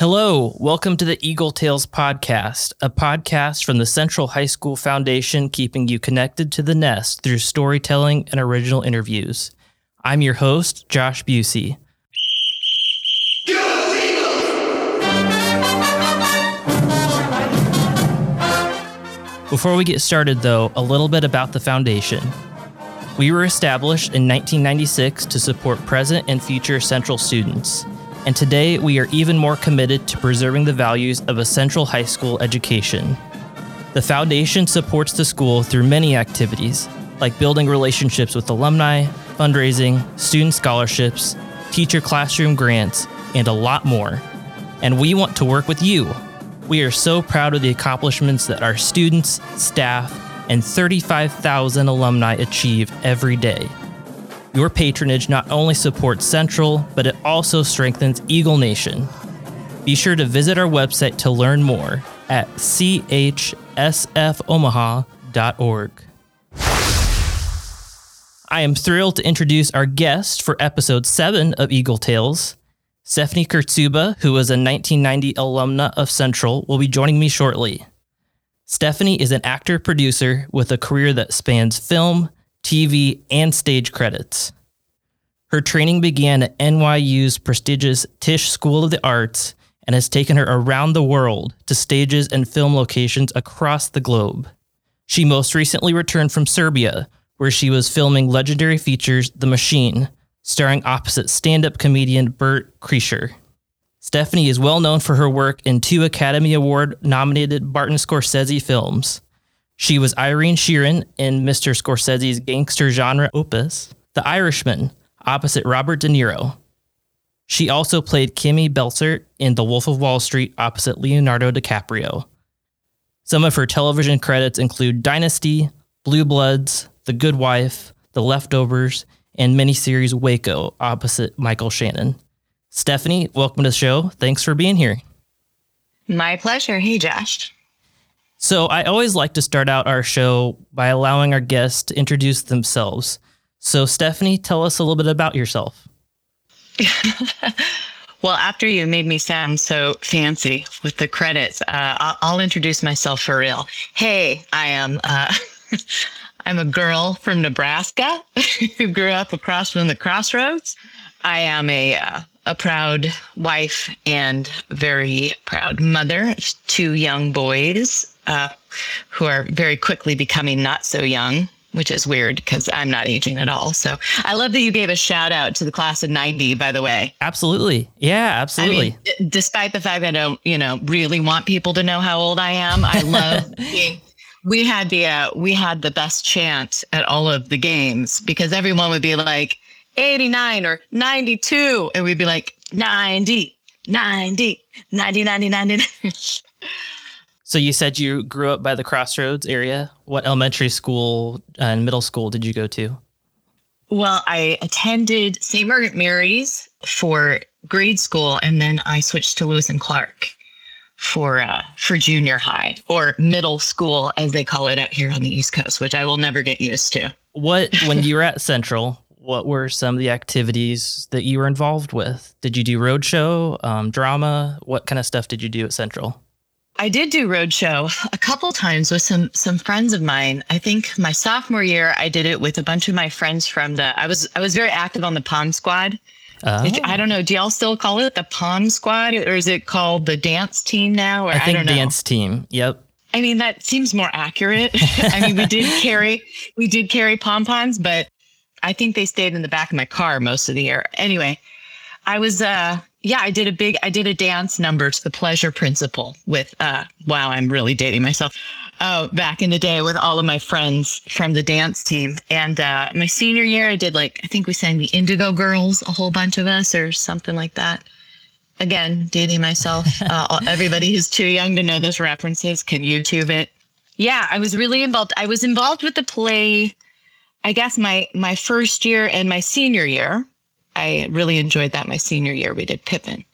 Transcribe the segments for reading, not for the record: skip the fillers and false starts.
Hello, welcome to the Eagle Tales podcast, a podcast from the Central High School Foundation, keeping you connected to the nest through storytelling and original interviews. I'm your host, Josh Busey. Before we get started, though, a little bit about the foundation. We were established in 1996 to support present and future Central students, and today we are even more committed to preserving the values of a Central High School education. The foundation supports the school through many activities, like building relationships with alumni, fundraising, student scholarships, teacher classroom grants, and a lot more. And we want to work with you. We are so proud of the accomplishments that our students, staff, and 35,000 alumni achieve every day. Your patronage not only supports Central, but it also strengthens Eagle Nation. Be sure to visit our website to learn more at chsfomaha.org. I am thrilled to introduce our guest for episode 7 of Eagle Tales. Stephanie Kurtzuba, who was a 1990 alumna of Central, will be joining me shortly. Stephanie is an actor-producer with a career that spans film, TV, and stage credits. Her training began at NYU's prestigious Tisch School of the Arts and has taken her around the world to stages and film locations across the globe. She most recently returned from Serbia, where she was filming legendary features The Machine, starring opposite stand-up comedian Bert Kreischer. Stephanie is well known for her work in 2 Academy Award-nominated Martin Scorsese films. She was Irene Sheeran in Mr. Scorsese's gangster genre opus, The Irishman, opposite Robert De Niro. She also played Kimmy Belzer in The Wolf of Wall Street, opposite Leonardo DiCaprio. Some of her television credits include Dynasty, Blue Bloods, The Good Wife, The Leftovers, and miniseries Waco, opposite Michael Shannon. Stephanie, welcome to the show. Thanks for being here. My pleasure. Hey, Josh. So I always like to start out our show by allowing our guests to introduce themselves. So Stephanie, tell us a little bit about yourself. Well, after you made me sound so fancy with the credits, I'll introduce myself for real. Hey, I am... I'm a girl from Nebraska who grew up across from the crossroads. I am a proud wife and very proud mother of 2 young boys who are very quickly becoming not so young, which is weird because I'm not aging at all. So I love that you gave a shout out to the class of 90, by the way. Absolutely. Yeah, absolutely. I mean, despite the fact that I don't, really want people to know how old I am, I love being... We had the best chant at all of the games because everyone would be like 89 or 92. And we'd be like 90, 90, 90, 90, 90. So you said you grew up by the Crossroads area. What elementary school and middle school did you go to? Well, I attended St. Margaret Mary's for grade school, and then I switched to Lewis and Clark for junior high, or middle school, as they call it out here on the East Coast, which I will never get used to. When you were at Central, what were some of the activities that you were involved with? Did you do roadshow, drama? What kind of stuff did you do at Central? I did do roadshow a couple times with some friends of mine. I think my sophomore year, I did it with a bunch of my friends from I was very active on the pom squad. Oh. I don't know. Do y'all still call it the pom squad, or is it called the dance team now? Or I think I don't know. Dance team. Yep. I mean, that seems more accurate. I mean, we did carry pom-poms, but I think they stayed in the back of my car most of the year. Anyway, I was, I did a dance number to The Pleasure Principle with, wow, I'm really dating myself. Oh, back in the day with all of my friends from the dance team. And my senior year, I did I think we sang the Indigo Girls, a whole bunch of us or something like that. Again, dating myself. Everybody who's too young to know those references can YouTube it. Yeah, I was really involved. I was involved with the play, I guess, my first year and my senior year. I really enjoyed that. My senior year, we did Pippin.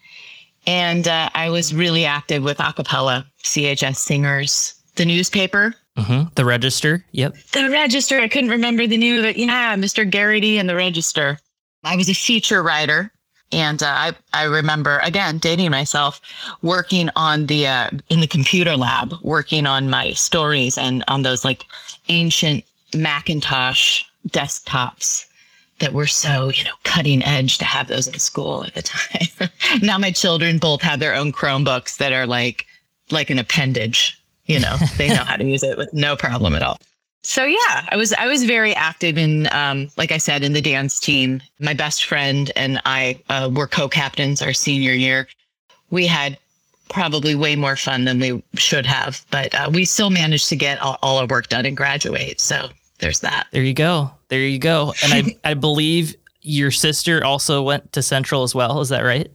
And I was really active with a cappella, CHS singers, the newspaper. Mm-hmm. The Register. Yep. The Register. I couldn't remember the name of it. Yeah, Mr. Garrity and The Register. I was a feature writer And I remember, again, dating myself, working on the in the computer lab, working on my stories and on those like ancient Macintosh desktops that were so, you know, cutting edge to have those in school at the time. Now my children both have their own Chromebooks that are like an appendage, you know, they know how to use it with no problem at all. So yeah, I was very active in, like I said, in the dance team. My best friend and I were co-captains our senior year. We had probably way more fun than we should have, but we still managed to get all our work done and graduate. So there's that. There you go. There you go. And I believe your sister also went to Central as well. Is that right?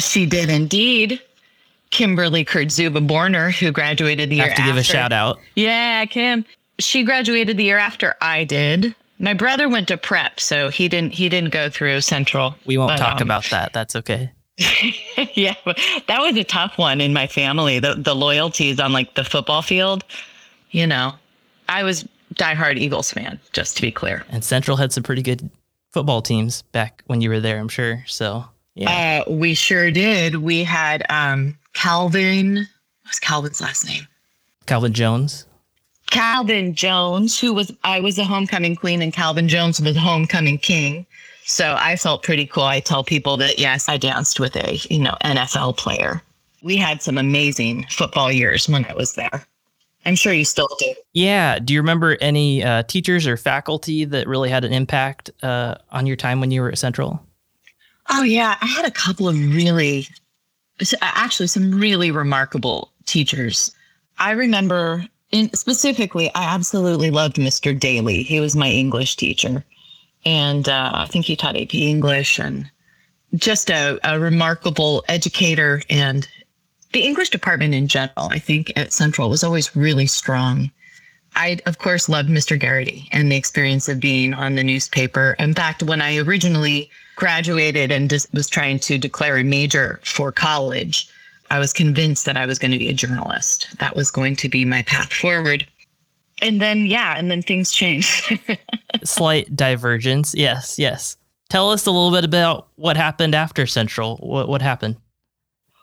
She did indeed. Kimberly Kurtzuba-Borner, who graduated the year after. I have to give a shout out. Yeah, Kim. She graduated the year after I did. My brother went to prep, so he didn't go through Central. We won't talk about that. That's okay. Yeah, that was a tough one in my family. The loyalties on like the football field, you know. I was diehard Eagles fan, just to be clear. And Central had some pretty good football teams back when you were there, I'm sure. So yeah, we sure did. We had Calvin. What's Calvin's last name? Calvin Jones, I was the homecoming queen and Calvin Jones was the homecoming king. So I felt pretty cool. I tell people that, yes, I danced with a, you know, NFL player. We had some amazing football years when I was there. I'm sure you still do. Yeah. Do you remember any teachers or faculty that really had an impact on your time when you were at Central? Oh, yeah. I had a couple of some really remarkable teachers. I remember... Specifically, I absolutely loved Mr. Daly. He was my English teacher. And I think he taught AP English and just a remarkable educator. And the English department in general, I think at Central, was always really strong. I, of course, loved Mr. Garrity and the experience of being on the newspaper. In fact, when I originally graduated and was trying to declare a major for college, I was convinced that I was going to be a journalist. That was going to be my path forward. And then things changed. Slight divergence. Yes, yes. Tell us a little bit about what happened after Central. What happened?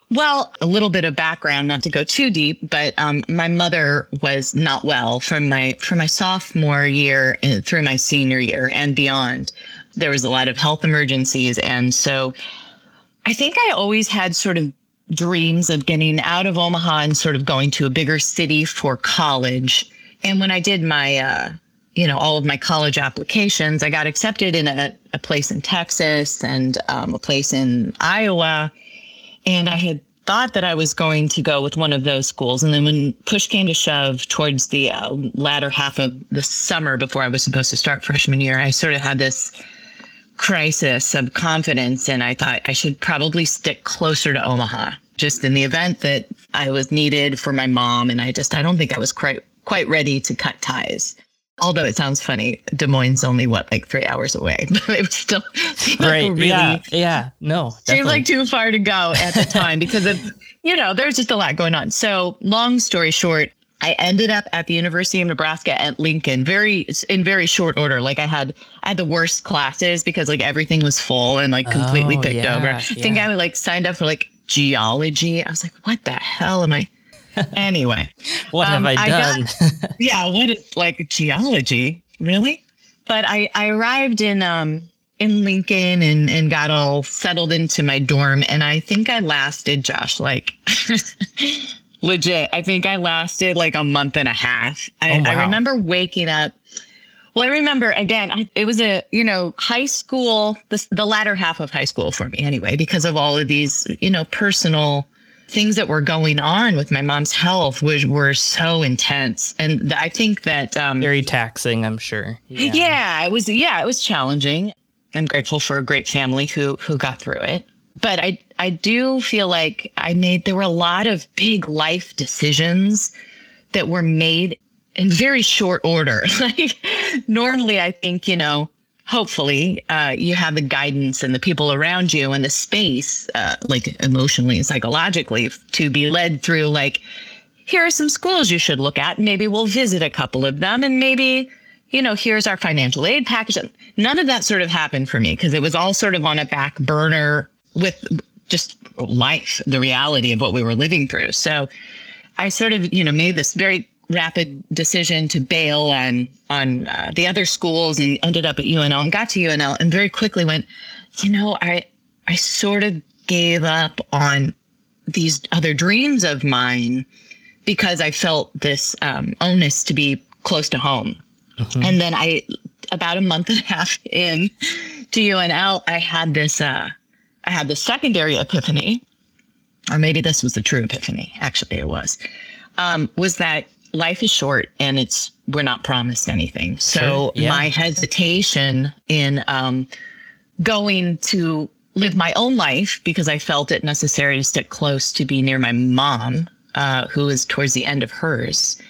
Well, a little bit of background, not to go too deep, but my mother was not well from my sophomore year through my senior year and beyond. There was a lot of health emergencies. And so I think I always had sort of dreams of getting out of Omaha and sort of going to a bigger city for college. And when I did my, all of my college applications, I got accepted in a place in Texas and a place in Iowa. And I had thought that I was going to go with one of those schools. And then when push came to shove towards the latter half of the summer before I was supposed to start freshman year, I sort of had this crisis of confidence. And I thought I should probably stick closer to Omaha just in the event that I was needed for my mom. And I don't think I was quite ready to cut ties. Although it sounds funny, Des Moines only 3 hours away, but it was still right. Really, yeah. No, seemed like too far to go at the time because of, there's just a lot going on. So long story short, I ended up at the University of Nebraska at Lincoln in very short order. Like I had the worst classes because like everything was full and like completely picked over. I think I signed up for geology. I was like, what the hell am I? Anyway. What have I done? Geology? Really? But I arrived in Lincoln and got all settled into my dorm. And I think I lasted, Josh, legit. I think I lasted a month and a half. Oh, wow. I remember waking up. Well, I remember again, it was a, high school, the latter half of high school for me anyway, because of all of these, personal things that were going on with my mom's health, which were so intense. And I think that. Very taxing, I'm sure. Yeah, it was challenging. I'm grateful for a great family who got through it. But I do feel like there were a lot of big life decisions that were made in very short order. Normally, I think, hopefully you have the guidance and the people around you and the space, emotionally and psychologically, to be led through, here are some schools you should look at. Maybe we'll visit a couple of them and maybe... you know, here's our financial aid package. None of that sort of happened for me because it was all sort of on a back burner with just life, the reality of what we were living through. So I sort of, you know, made this very rapid decision to bail on the other schools and ended up at UNL and got to UNL and very quickly went, you know, I sort of gave up on these other dreams of mine because I felt this onus to be close to home. Mm-hmm. And then about a month and a half in to UNL, I had this secondary epiphany, or maybe this was the true epiphany. Actually, it was that life is short and we're not promised anything. So sure, yeah. My hesitation in going to live my own life, because I felt it necessary to stick close to be near my mom, who is towards the end of hers,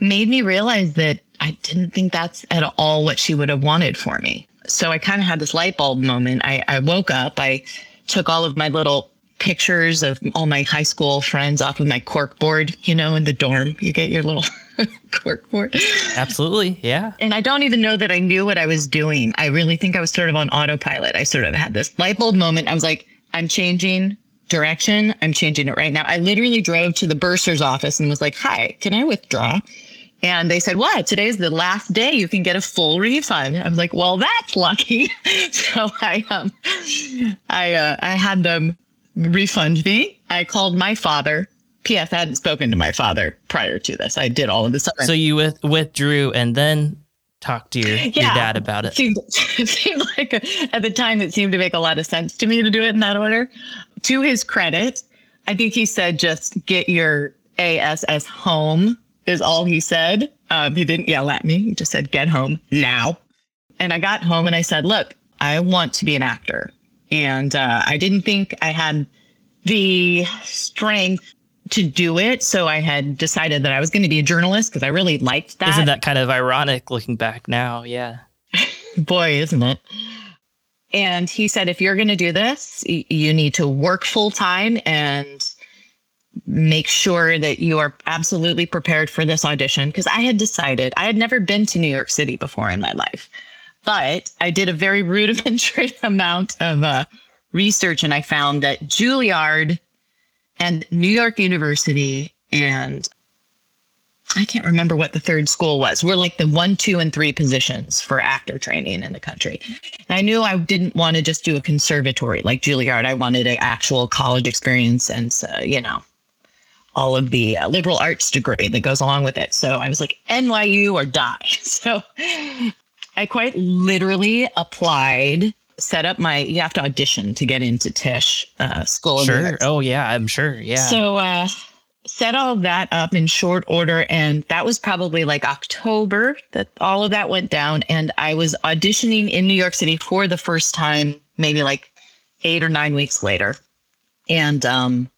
made me realize that I didn't think that's at all what she would have wanted for me. So I kind of had this light bulb moment. I woke up, I took all of my little pictures of all my high school friends off of my cork board, you know, in the dorm, you get your little cork board. Absolutely. Yeah. And I don't even know that I knew what I was doing. I really think I was sort of on autopilot. I sort of had this light bulb moment. I was like, I'm changing direction. I'm changing it right now. I literally drove to the bursar's office and was like, hi, can I withdraw? And they said, what? Today's the last day you can get a full refund. I was like, well, that's lucky. So I had them refund me. I called my father. P.S. I hadn't spoken to my father prior to this. I did all of this. So you withdrew and then talked to your dad about it. It seemed like at the time, it seemed to make a lot of sense to me to do it in that order. To his credit, I think he said, just get your ass home. Is all he said. He didn't yell at me. He just said, get home now. And I got home and I said, look, I want to be an actor. And I didn't think I had the strength to do it. So I had decided that I was going to be a journalist because I really liked that. Isn't that kind of ironic looking back now? Yeah. Boy, isn't it? And he said, if you're going to do this, you need to work full time and make sure that you are absolutely prepared for this audition. Because I had decided, I had never been to New York City before in my life, but I did a very rudimentary amount of research, and I found that Juilliard and New York University, and I can't remember what the third school was, were like the 1, 2, and 3 positions for actor training in the country. And I knew I didn't want to just do a conservatory like Juilliard. I wanted an actual college experience and, you know, all of the liberal arts degree that goes along with it. So I was like, NYU or die. So I quite literally applied, set up you have to audition to get into Tisch School of the Arts. Sure. Oh, yeah, I'm sure. Yeah. So set all that up in short order. And that was probably like October that all of that went down. And I was auditioning in New York City for the first time, maybe like 8 or 9 weeks later. And,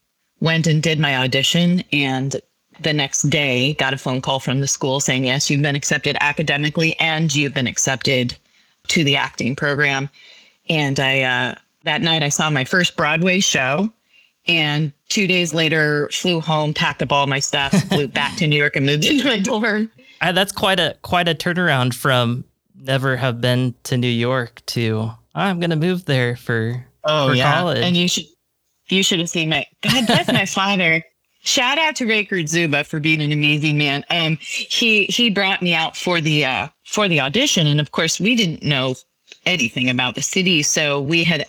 went and did my audition, and the next day got a phone call from the school saying, yes, you've been accepted academically and you've been accepted to the acting program. And I that night I saw my first Broadway show, and 2 days later flew home, packed up all my stuff, flew back to New York and moved into my dorm. That's quite a turnaround from never have been to New York to I'm going to move there for college. And You should have seen God bless my father. Shout out to Ray Kurtzuba for being an amazing man. He brought me out for the audition. And of course, we didn't know anything about the city. So we had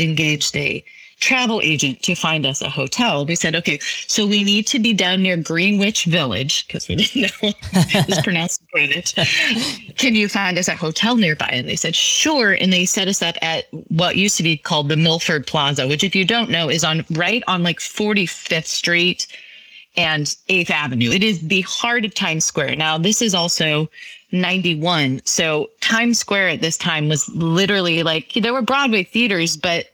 engaged a travel agent to find us a hotel. We said, okay, so we need to be down near Greenwich Village, because we didn't know it was pronounced Greenwich. Can you find us a hotel nearby? And they said, sure. And they set us up at what used to be called the Milford Plaza, which if you don't know is right on like 45th Street and 8th Avenue. It is the heart of Times Square. Now, this is also 91. So Times Square at this time was literally like, there were Broadway theaters, but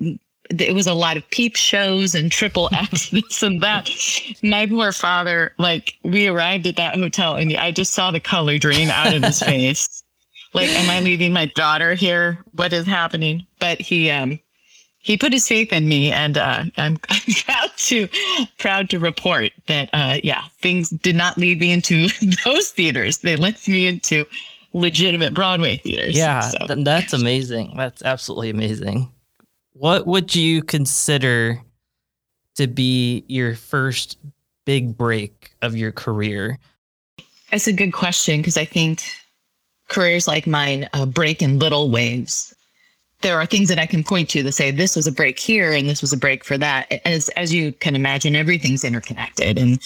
it was a lot of peep shows and triple X, this and that. My poor father, we arrived at that hotel and I just saw the color drain out of his face. Like, am I leaving my daughter here? What is happening? But he put his faith in me, and I'm proud to report that, things did not lead me into those theaters. They led me into legitimate Broadway theaters. Yeah, so. That's amazing. That's absolutely amazing. What would you consider to be your first big break of your career? That's a good question, because I think careers like mine break in little waves. There are things that I can point to say this was a break here and this was a break for that. As you can imagine, everything's interconnected, and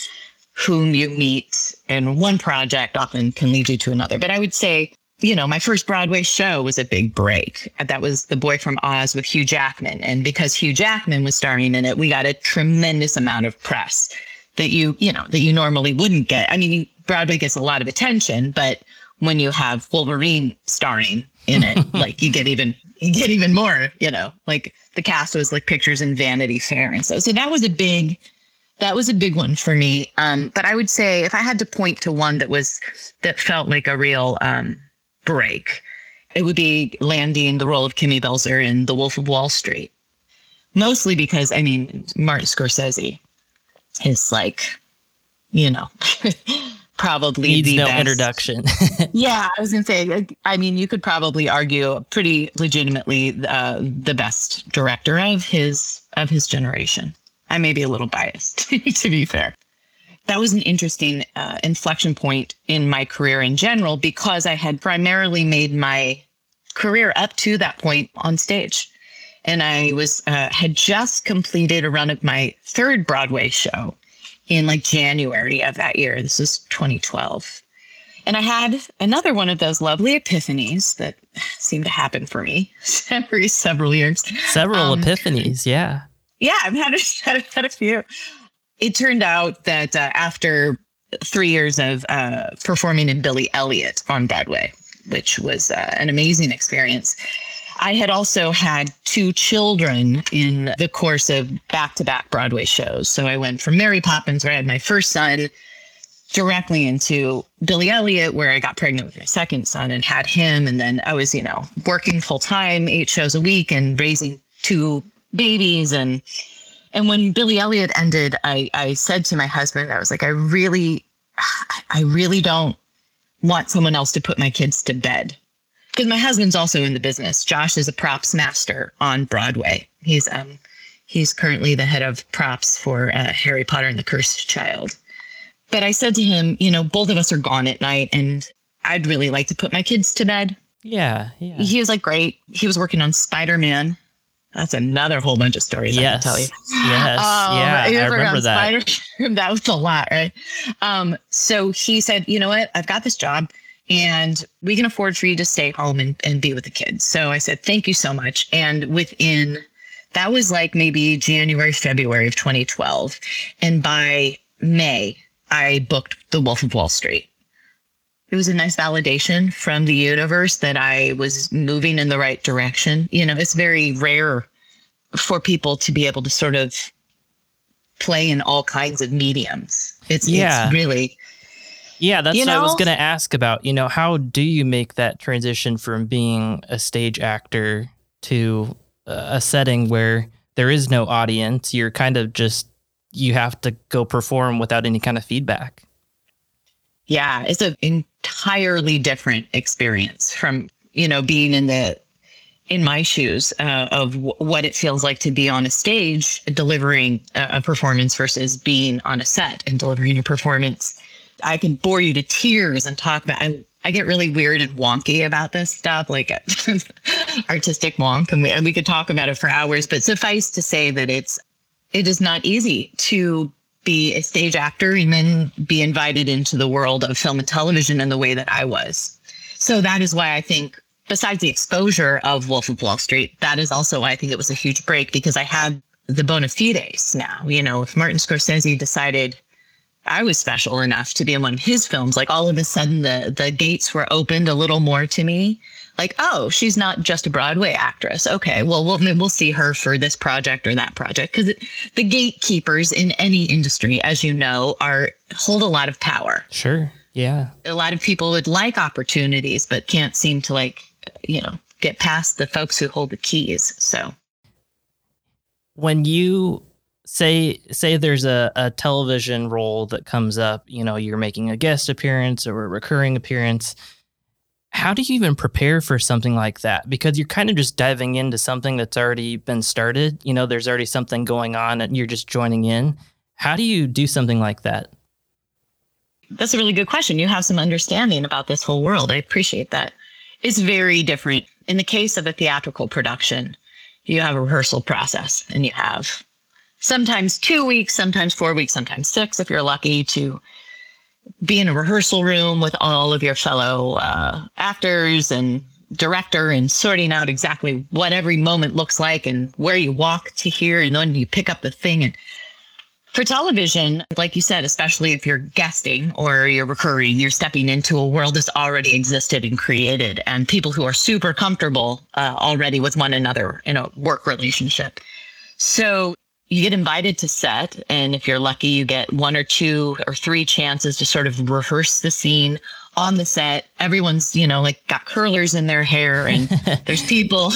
whom you meet in one project often can lead you to another. But I would say, you know, my first Broadway show was a big break. That was The Boy from Oz with Hugh Jackman. And because Hugh Jackman was starring in it, we got a tremendous amount of press that you normally wouldn't get. I mean, Broadway gets a lot of attention, but when you have Wolverine starring in it, like you get even more, you know, like the cast was like pictures in Vanity Fair. And so that was a big one for me. But I would say if I had to point to one that felt like a real break, it would be landing the role of Kimmy Belzer in The Wolf of Wall Street. Mostly because, I mean, Martin Scorsese is like, you know, probably needs the no best introduction. Yeah, I was going to say, I mean, you could probably argue pretty legitimately the best director of his generation. I may be a little biased, to be fair. That was an interesting inflection point in my career in general, because I had primarily made my career up to that point on stage. And I was had just completed a run of my third Broadway show in like January of that year. This is 2012. And I had another one of those lovely epiphanies that seemed to happen for me every several years. Several epiphanies, yeah. Yeah, I've had a few. It turned out that after 3 years of performing in Billy Elliot on Broadway, which was an amazing experience, I had also had two children in the course of back-to-back Broadway shows. So I went from Mary Poppins, where I had my first son, directly into Billy Elliot, where I got pregnant with my second son and had him. And then I was, you know, working full-time, 8 shows a week and raising 2 babies. And when Billy Elliot ended, I said to my husband, I was like, I really don't want someone else to put my kids to bed. Because my husband's also in the business. Josh is a props master on Broadway. He's currently the head of props for Harry Potter and the Cursed Child. But I said to him, you know, both of us are gone at night and I'd really like to put my kids to bed. Yeah. He was like, great. He was working on Spider-Man. That's another whole bunch of stories, yes. I can tell you. Yes, yeah, I remember that. That was a lot, right? So he said, you know what? I've got this job and we can afford for you to stay home and be with the kids. So I said, thank you so much. And that was like maybe January, February of 2012. And by May, I booked The Wolf of Wall Street. It was a nice validation from the universe that I was moving in the right direction. You know, it's very rare for people to be able to sort of play in all kinds of mediums. It's really... Yeah, that's what I was going to ask about. You know, how do you make that transition from being a stage actor to a setting where there is no audience? You're kind of just, you have to go perform without any kind of feedback. Yeah, it's an entirely different experience from, you know, being in my shoes of what it feels like to be on a stage delivering a performance versus being on a set and delivering a performance. I can bore you to tears and talk about, I get really weird and wonky about this stuff, like artistic wonk, and we could talk about it for hours, but suffice to say that it is not easy to be a stage actor and then be invited into the world of film and television in the way that I was. So that is why I think, besides the exposure of Wolf of Wall Street, that is also why I think it was a huge break, because I had the bona fides now. You know, if Martin Scorsese decided I was special enough to be in one of his films, like all of a sudden the gates were opened a little more to me. Like, oh, she's not just a Broadway actress. Okay, well, we'll see her for this project or that project. Because the gatekeepers in any industry, as you know, hold a lot of power. Sure, yeah. A lot of people would like opportunities, but can't seem to, like, you know, get past the folks who hold the keys. So when you say there's a television role that comes up, you know, you're making a guest appearance or a recurring appearance, How do you even prepare for something like that? Because you're kind of just diving into something that's already been started. You know, there's already something going on and you're just joining in. How do you do something like that? That's a really good question. You have some understanding about this whole world. I appreciate that. It's very different. In the case of a theatrical production, you have a rehearsal process and you have sometimes 2 weeks, sometimes 4 weeks, sometimes 6, if you're lucky, to be in a rehearsal room with all of your fellow actors and director and sorting out exactly what every moment looks like and where you walk to here and then you pick up the thing. And for television, like you said, especially if you're guesting or you're recurring, you're stepping into a world that's already existed and created, and people who are super comfortable already with one another in a work relationship. So you get invited to set, and if you're lucky, you get 1 or 2 or 3 chances to sort of rehearse the scene on the set. Everyone's, you know, like got curlers in their hair, and there's people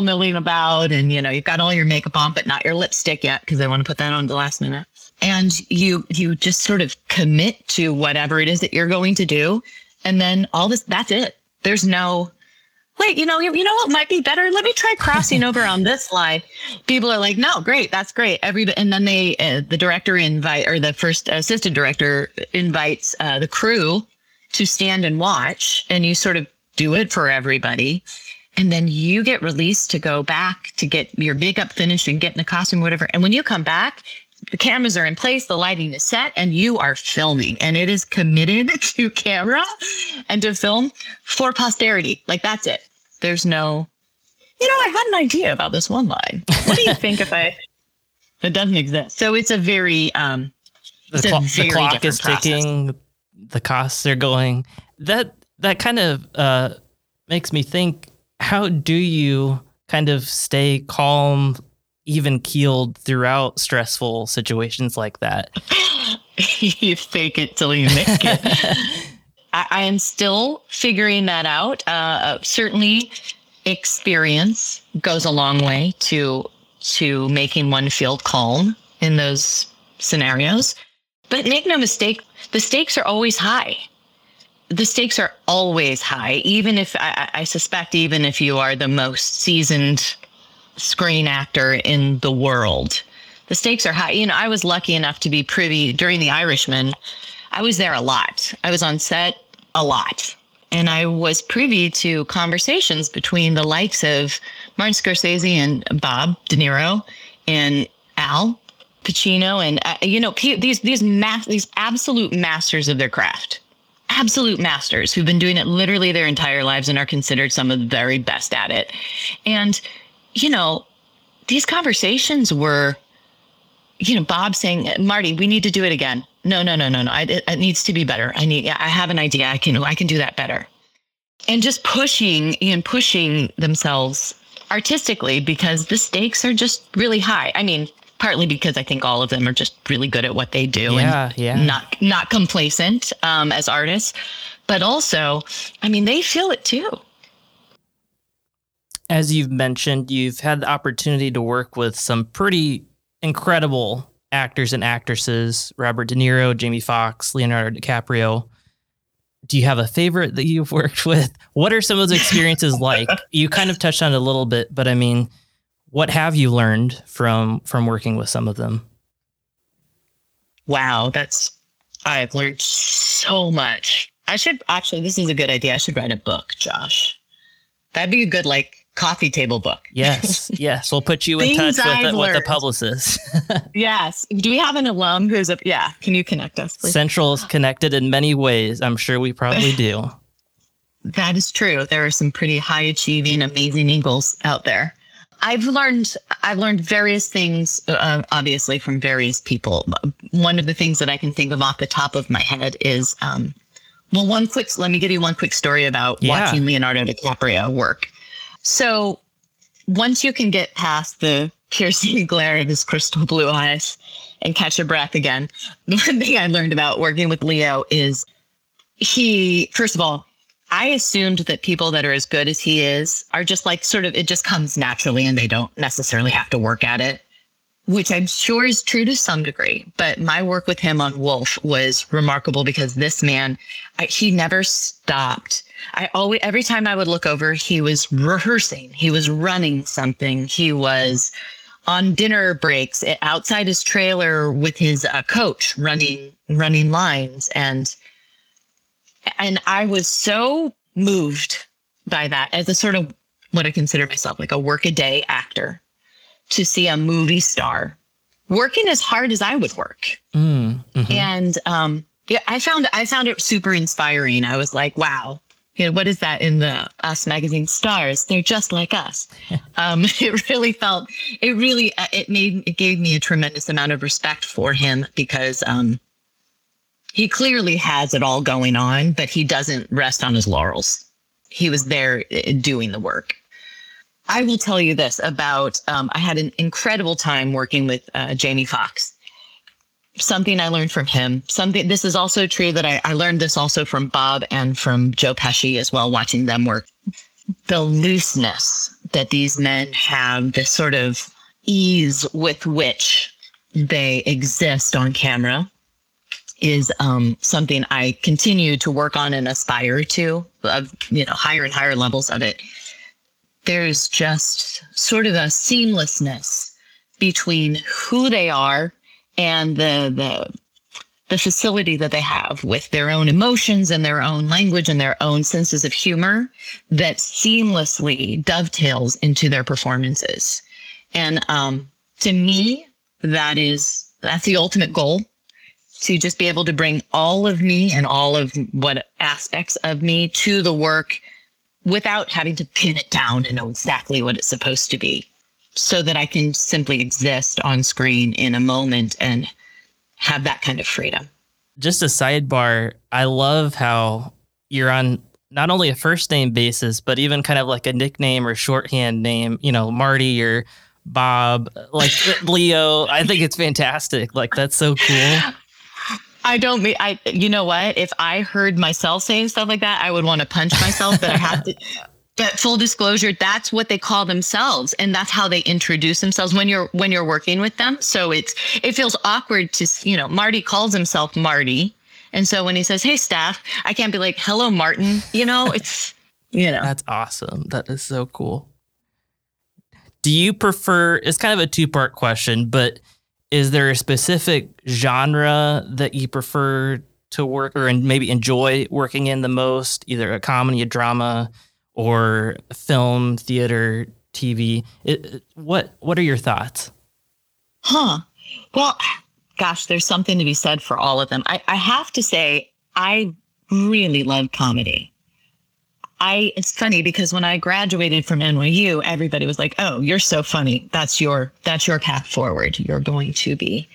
milling about, and, you know, you've got all your makeup on, but not your lipstick yet because they want to put that on the last minute. And you just sort of commit to whatever it is that you're going to do. And then all this, that's it. There's no... wait, you know what might be better? Let me try crossing over on this line. People are like, no, great. That's great. And then they, the director invite, or the first assistant director invites the crew to stand and watch. And you sort of do it for everybody. And then you get released to go back to get your makeup finished and get in the costume, whatever. And when you come back, the cameras are in place, the lighting is set, and you are filming. And it is committed to camera and to film for posterity. Like, that's it. There's no, I had an idea about this one line. What do you think if I... It doesn't exist. So it's a very... the clock is ticking. The costs are going. That kind of makes me think, how do you kind of stay calm, even-keeled throughout stressful situations like that? You fake it till you make it. I am still figuring that out. Certainly, experience goes a long way to making one feel calm in those scenarios. But make no mistake, the stakes are always high. The stakes are always high, even if I suspect, even if you are the most seasoned screen actor in the world, the stakes are high. I was lucky enough to be privy during The Irishman. I was there a lot. I was on set a lot. And I was privy to conversations between the likes of Martin Scorsese and Bob De Niro and Al Pacino and, these absolute masters of their craft, absolute masters who've been doing it literally their entire lives and are considered some of the very best at it. And these conversations were, Bob saying, Marty, we need to do it again. No. It needs to be better. I have an idea. I can do that better. And just pushing themselves artistically, because the stakes are just really high. Partly because I think all of them are just really good at what they do and not complacent as artists. But also, they feel it too. As you've mentioned, you've had the opportunity to work with some pretty incredible actors and actresses, Robert De Niro, Jamie Foxx, Leonardo DiCaprio. Do you have a favorite that you've worked with? What are some of those experiences like? You kind of touched on it a little bit, but what have you learned from working with some of them? Wow, I've learned so much. This is a good idea. I should write a book, Josh. That'd be a good, coffee table book. Yes. We'll put you in touch with the publicist. Yes. Do we have an alum who's can you connect us, please? Central is connected in many ways. I'm sure we probably do. That is true. There are some pretty high achieving, amazing eagles out there. I've learned various things, obviously, from various people. One of the things that I can think of off the top of my head is, let me give you one quick story about watching Leonardo DiCaprio work. So once you can get past the piercing glare of his crystal blue eyes and catch your breath again, the one thing I learned about working with Leo is first of all, I assumed that people that are as good as he is are just it just comes naturally and they don't necessarily have to work at it. which I'm sure is true to some degree. But my work with him on Wolf was remarkable because this man, he never stopped. Every time I would look over, he was rehearsing. He was running something. He was on dinner breaks outside his trailer with his coach running lines. And I was so moved by that as a sort of what I consider myself like a work-a-day actor, to see a movie star working as hard as I would work. And I found it super inspiring. I was like, wow, you know, what is that in the Us magazine? Stars, they're just like us. It gave me a tremendous amount of respect for him because he clearly has it all going on, but he doesn't rest on his laurels. He was there doing the work. I will tell you this about, I had an incredible time working with Jamie Foxx. Something I learned from him, this is also true that I learned this also from Bob and from Joe Pesci as well, watching them work. The looseness that these men have, the sort of ease with which they exist on camera is something I continue to work on and aspire to, of, you know, higher and higher levels of it. There's just sort of a seamlessness between who they are and the facility that they have with their own emotions and their own language and their own senses of humor that seamlessly dovetails into their performances. And to me, that's the ultimate goal, to just be able to bring all of me and all of what aspects of me to the work without having to pin it down and know exactly what it's supposed to be, so that I can simply exist on screen in a moment and have that kind of freedom. Just a sidebar, I love how you're on not only a first name basis, but even kind of like a nickname or shorthand name, you know, Marty or Bob, like Leo. I think it's fantastic. Like, that's so cool. You know what? If I heard myself saying stuff like that, I would want to punch myself. But I have to. But full disclosure, that's what they call themselves, and that's how they introduce themselves when you're working with them. So it feels awkward to, you know, Marty calls himself Marty, and so when he says, "Hey, staff," I can't be like, "Hello, Martin." You know, it's you know. That's awesome. That is so cool. Do you prefer? It's kind of a two-part question, but. Is there a specific genre that you prefer to work or maybe enjoy working in the most, either a comedy, a drama, or film, theater, TV? What are your thoughts? Well, gosh, there's something to be said for all of them. I have to say, I really love comedy. It's funny because when I graduated from NYU, everybody was like, "Oh, you're so funny. That's your path forward. You're going to be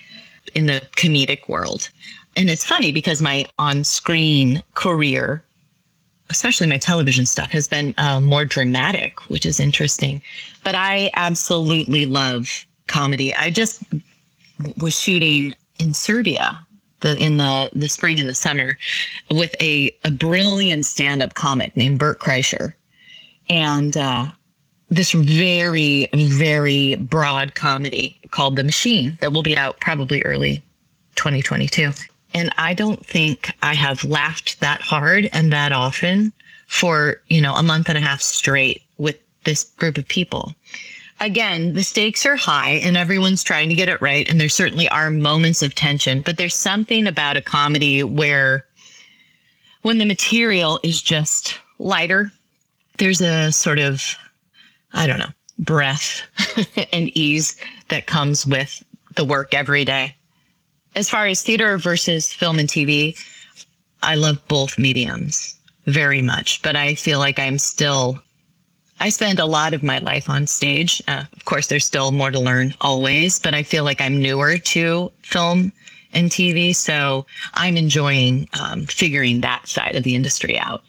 in the comedic world." And it's funny because my on-screen career, especially my television stuff, has been more dramatic, which is interesting. But I absolutely love comedy. I just was shooting in Serbia in the spring and the summer with a brilliant stand-up comic named Bert Kreischer. And this very, very broad comedy called The Machine that will be out probably early 2022. And I don't think I have laughed that hard and that often for, you know, a month and a half straight with this group of people. Again, the stakes are high and everyone's trying to get it right. And there certainly are moments of tension, but there's something about a comedy where when the material is just lighter, there's a sort of, I don't know, breath and ease that comes with the work every day. As far as theater versus film and TV, I love both mediums very much, but I feel like I spend a lot of my life on stage. Of course, there's still more to learn always, but I feel like I'm newer to film and TV. So I'm enjoying figuring that side of the industry out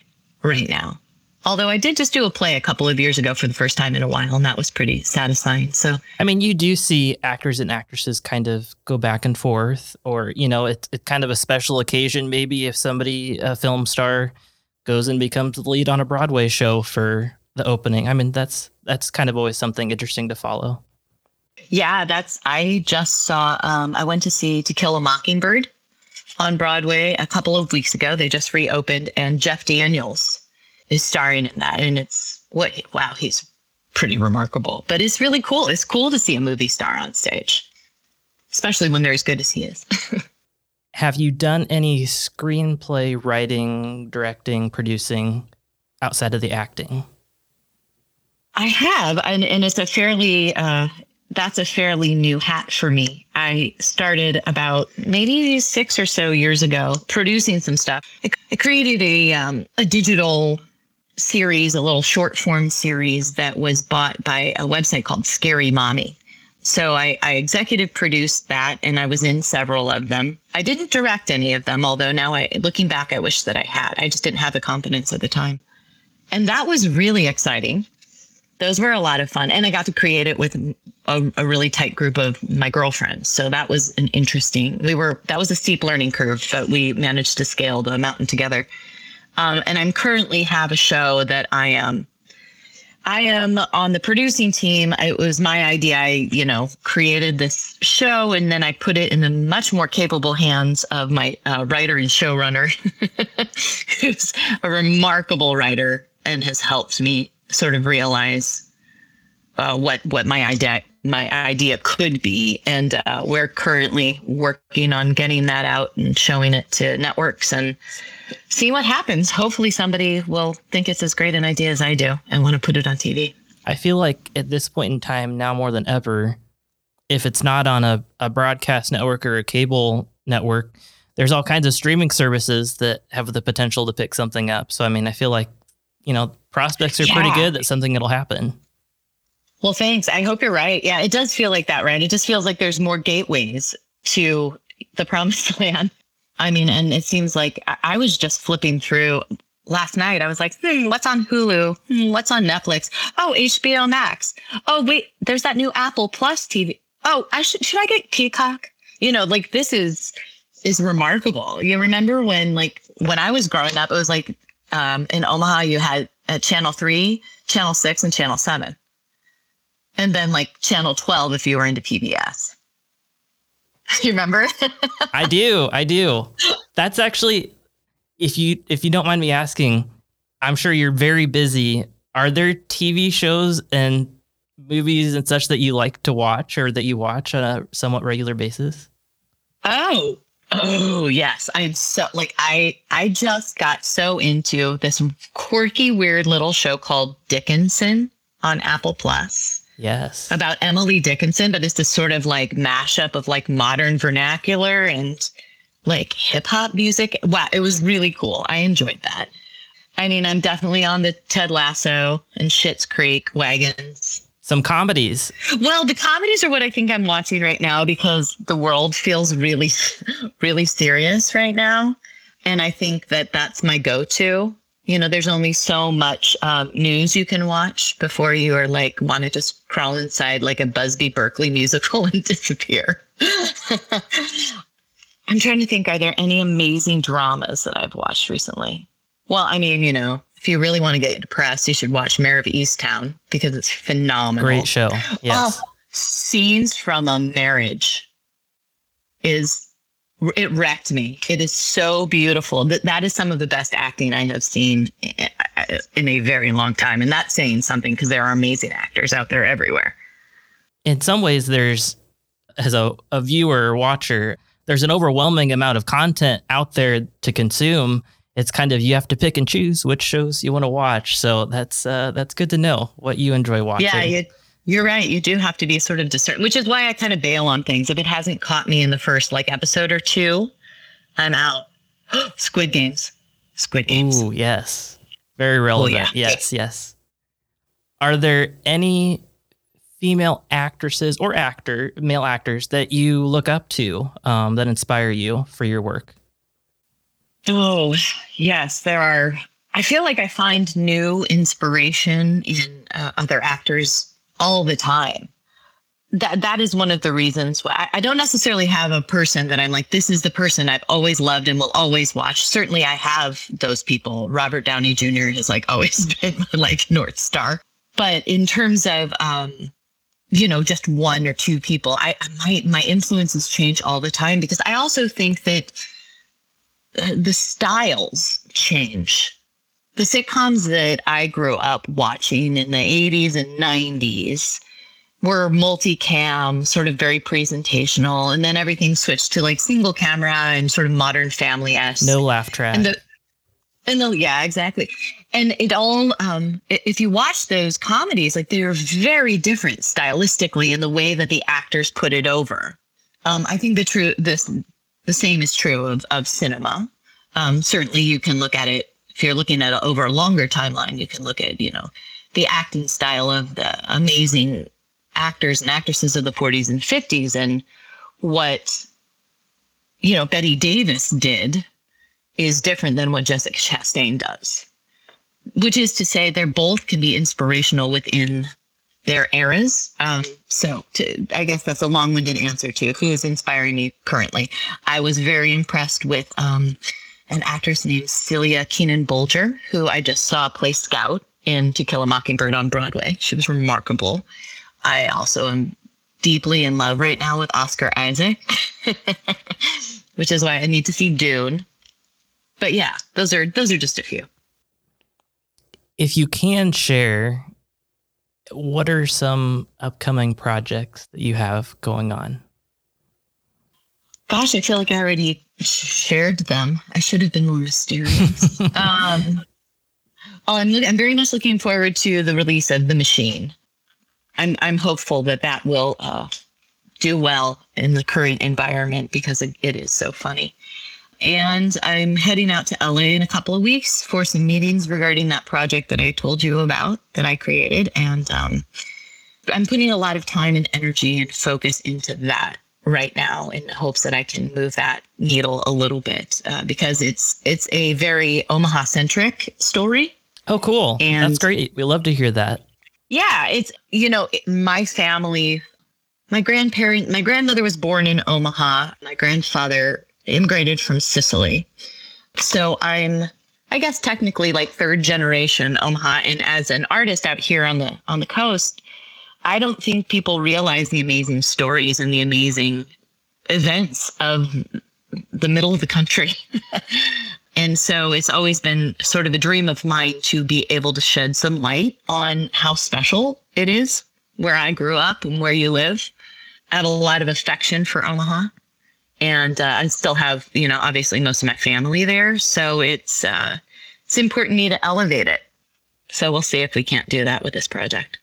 right now. Although I did just do a play a couple of years ago for the first time in a while, and that was pretty satisfying. So, I mean, you do see actors and actresses kind of go back and forth, or, you know, it's kind of a special occasion. Maybe if somebody, a film star, goes and becomes the lead on a Broadway show for the opening. I mean, that's kind of always something interesting to follow. Yeah, I just saw, I went to see To Kill a Mockingbird on Broadway a couple of weeks ago. They just reopened, and Jeff Daniels is starring in that. And wow, he's pretty remarkable, but it's really cool. It's cool to see a movie star on stage, especially when they're as good as he is. Have you done any screenplay writing, directing, producing outside of the acting? I have, and it's a fairly, that's a fairly new hat for me. I started about maybe 6 or so years ago producing some stuff. I created a digital series, a little short form series that was bought by a website called Scary Mommy. So I executive produced that, and I was in several of them. I didn't direct any of them, although now looking back, I wish that I had. I just didn't have the confidence at the time. And that was really exciting. Those were a lot of fun. And I got to create it with a really tight group of my girlfriends. So that was an interesting, that was a steep learning curve, but we managed to scale the mountain together. And I'm currently have a show that I am on the producing team. It was my idea. I created this show, and then I put it in the much more capable hands of my writer and showrunner, who's a remarkable writer and has helped me sort of realize what my idea could be. And we're currently working on getting that out and showing it to networks and see what happens. Hopefully somebody will think it's as great an idea as I do and want to put it on TV. I feel like at this point in time, now more than ever, if it's not on a broadcast network or a cable network, there's all kinds of streaming services that have the potential to pick something up. So, I mean, I feel like, prospects are pretty good that something that'll happen. Well, thanks. I hope you're right. Yeah, it does feel like that, right? It just feels like there's more gateways to the promised land. I mean, and it seems like I was just flipping through last night. I was like, what's on Hulu? What's on Netflix? Oh, HBO Max. Oh, wait, there's that new Apple Plus TV. Oh, should I get Peacock? Like this is remarkable. You remember when I was growing up, it was like in Omaha, you had Channel 3, Channel 6 and Channel 7. And then Channel 12 if you were into PBS. You remember? I do. That's actually, if you don't mind me asking, I'm sure you're very busy. Are there TV shows and movies and such that you like to watch or that you watch on a somewhat regular basis? Oh, yes. I'm so I just got so into this quirky, weird little show called Dickinson on Apple Plus. Yes. About Emily Dickinson, but it's this sort of mashup of modern vernacular and hip hop music. Wow, it was really cool. I enjoyed that. I mean, I'm definitely on the Ted Lasso and Schitt's Creek wagons. Some comedies. Well, the comedies are what I think I'm watching right now because the world feels really, really serious right now. And I think that that's my go-to. There's only so much news you can watch before you are want to just crawl inside a Busby Berkeley musical and disappear. I'm trying to think, are there any amazing dramas that I've watched recently? Well, I mean, if you really want to get depressed, you should watch Mayor of Easttown because it's phenomenal. Great show. Yes. Oh, Scenes from a Marriage It wrecked me. It is so beautiful. That is some of the best acting I have seen in a very long time. And that's saying something because there are amazing actors out there everywhere. In some ways, as a viewer or watcher, there's an overwhelming amount of content out there to consume. It's kind of, you have to pick and choose which shows you want to watch. So that's good to know what you enjoy watching. Yeah, you're right. You do have to be sort of discerning, which is why I kind of bail on things. If it hasn't caught me in the first episode or two, I'm out. Squid Games. Ooh, yes. Very relevant. Oh, yeah. Yes. Are there any female actresses or male actors that you look up to that inspire you for your work? Oh, yes, there are. I feel like I find new inspiration in other actors all the time. That is one of the reasons why I don't necessarily have a person that I'm this is the person I've always loved and will always watch. Certainly I have those people. Robert Downey Jr. has always been my North Star. But in terms of you know, just one or two people. My influences change all the time, because I also think that the styles change. The sitcoms that I grew up watching in the 80s and 90s were multicam, sort of very presentational, and then everything switched to like single camera and sort of Modern Family-esque. No laugh track. Yeah, exactly. And it all, if you watch those comedies, like, they're very different stylistically in the way that the actors put it over. I think the same is true of cinema. Certainly you can look at it, if you're looking at it over a longer timeline, you can look at, you know, the acting style of the amazing actors and actresses of the 40s and 50s, and what, you know, Bette Davis did is different than what Jessica Chastain does, which is to say they're both can be inspirational within their eras. I guess that's a long-winded answer to who is inspiring me currently. I was very impressed with an actress named Celia Keenan-Bolger, who I just saw play Scout in To Kill a Mockingbird on Broadway. She was remarkable. I also am deeply in love right now with Oscar Isaac, which is why I need to see Dune. But yeah, those are just a few. If you can share, what are some upcoming projects that you have going on? Gosh, I feel like I already shared them. I should have been more mysterious. I'm very much looking forward to the release of The Machine. I'm hopeful that will do well in the current environment, because it is so funny. And I'm heading out to LA in a couple of weeks for some meetings regarding that project that I told you about that I created. And I'm putting a lot of time and energy and focus into that right now in hopes that I can move that needle a little bit, because it's a very Omaha-centric story. Oh, cool. And that's great. We love to hear that. Yeah, it's, you know, my family, my grandmother was born in Omaha. My grandfather immigrated from Sicily. So I'm, I guess, technically like third generation Omaha. And as an artist out here on the coast, I don't think people realize the amazing stories and the amazing events of the middle of the country. And so it's always been sort of a dream of mine to be able to shed some light on how special it is where I grew up and where you live. I have a lot of affection for Omaha. And I still have, you know, obviously most of my family there. So it's important to me to elevate it. So we'll see if we can't do that with this project.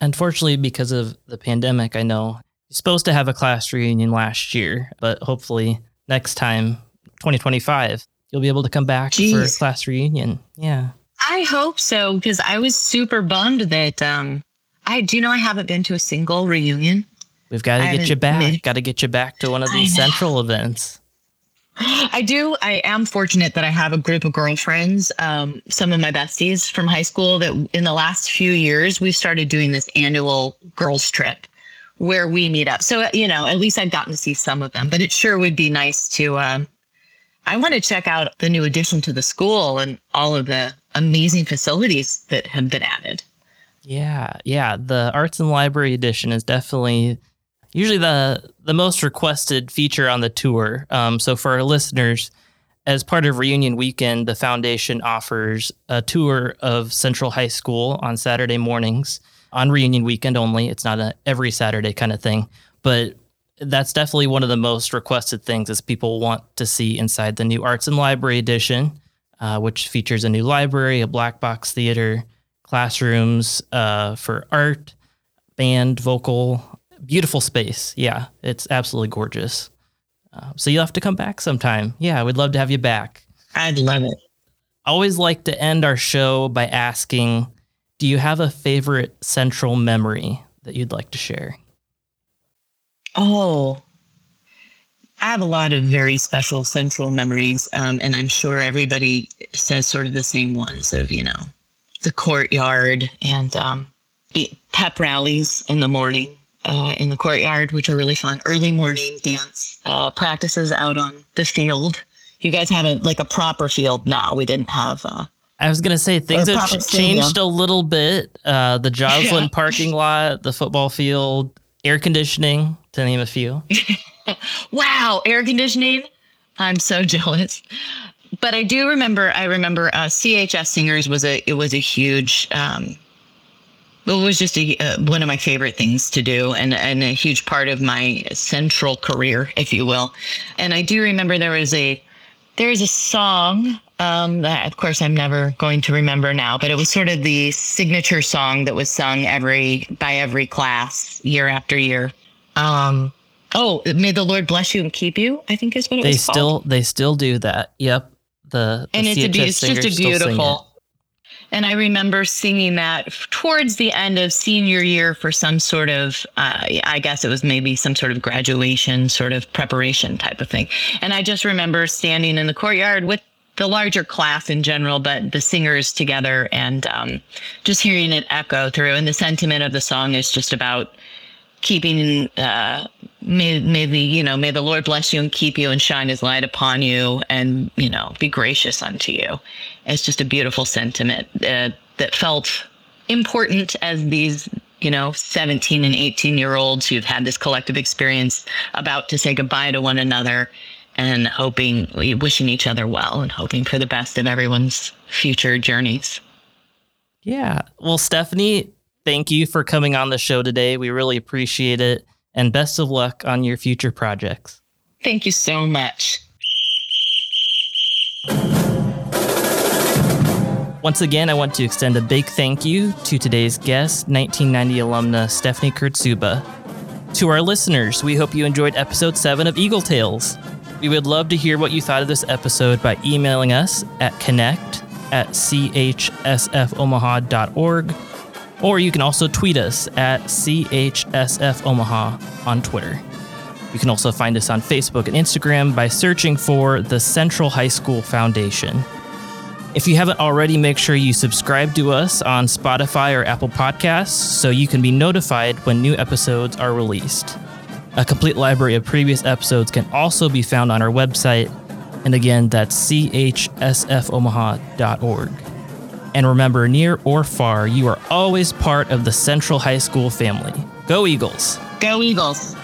Unfortunately, because of the pandemic, I know you're supposed to have a class reunion last year, but hopefully next time, 2025, you'll be able to come back for a class reunion. Yeah. I hope so, because I was super bummed that I haven't been to a single reunion. We've got to get you back. Got to get you back to one of these central events. I do. I am fortunate that I have a group of girlfriends, some of my besties from high school, that in the last few years, we've started doing this annual girls trip where we meet up. So, you know, at least I've gotten to see some of them, but it sure would be nice to, I want to check out the new addition to the school and all of the amazing facilities that have been added. Yeah. Yeah. The Arts and Library edition is definitely usually the most requested feature on the tour. So for our listeners, as part of Reunion Weekend, the foundation offers a tour of Central High School on Saturday mornings, on Reunion Weekend only. It's not every Saturday kind of thing, but that's definitely one of the most requested things, is people want to see inside the new Arts and Library edition, which features a new library, a black box theater, classrooms for art, band, vocal. Beautiful space. Yeah, it's absolutely gorgeous. So you'll have to come back sometime. Yeah, we'd love to have you back. I'd love it. I always like to end our show by asking, do you have a favorite central memory that you'd like to share? Oh, I have a lot of very special central memories, and I'm sure everybody says sort of the same ones of, you know, the courtyard and the pep rallies in the morning. In the courtyard, which are really fun, early morning dance practices out on the field. You guys have a proper field now. We didn't have I was going to say things have changed a little bit. The Joslin parking lot, the football field, air conditioning, to name a few. Wow, air conditioning. I'm so jealous. But I do remember, CHS Singers was a huge, it was just one of my favorite things to do and a huge part of my central career, if you will. And I do remember there was a song that, of course, I'm never going to remember now, but it was sort of the signature song that was sung by every class year after year. May the Lord bless you and keep you, I think is what it was called. They still do that. Yep. It's just a beautiful. And I remember singing that towards the end of senior year for some sort of, I guess it was maybe some sort of graduation, sort of preparation type of thing. And I just remember standing in the courtyard with the larger class in general, but the singers together and just hearing it echo through. And the sentiment of the song is just about keeping, may the Lord bless you and keep you and shine his light upon you and, be gracious unto you. It's just a beautiful sentiment that felt important as these, 17 and 18 year olds who've had this collective experience about to say goodbye to one another and wishing each other well and hoping for the best of everyone's future journeys. Yeah. Well, Stephanie, thank you for coming on the show today. We really appreciate it. And best of luck on your future projects. Thank you so much. Once again, I want to extend a big thank you to today's guest, 1990 alumna Stephanie Kurtzuba. To our listeners, we hope you enjoyed episode 7 of Eagle Tales. We would love to hear what you thought of this episode by emailing us at connect@chsfomaha.org. Or you can also tweet us at CHSFOmaha on Twitter. You can also find us on Facebook and Instagram by searching for the Central High School Foundation. If you haven't already, make sure you subscribe to us on Spotify or Apple Podcasts so you can be notified when new episodes are released. A complete library of previous episodes can also be found on our website. And again, that's chsfomaha.org. And remember, near or far, you are always part of the Central High School family. Go Eagles! Go Eagles!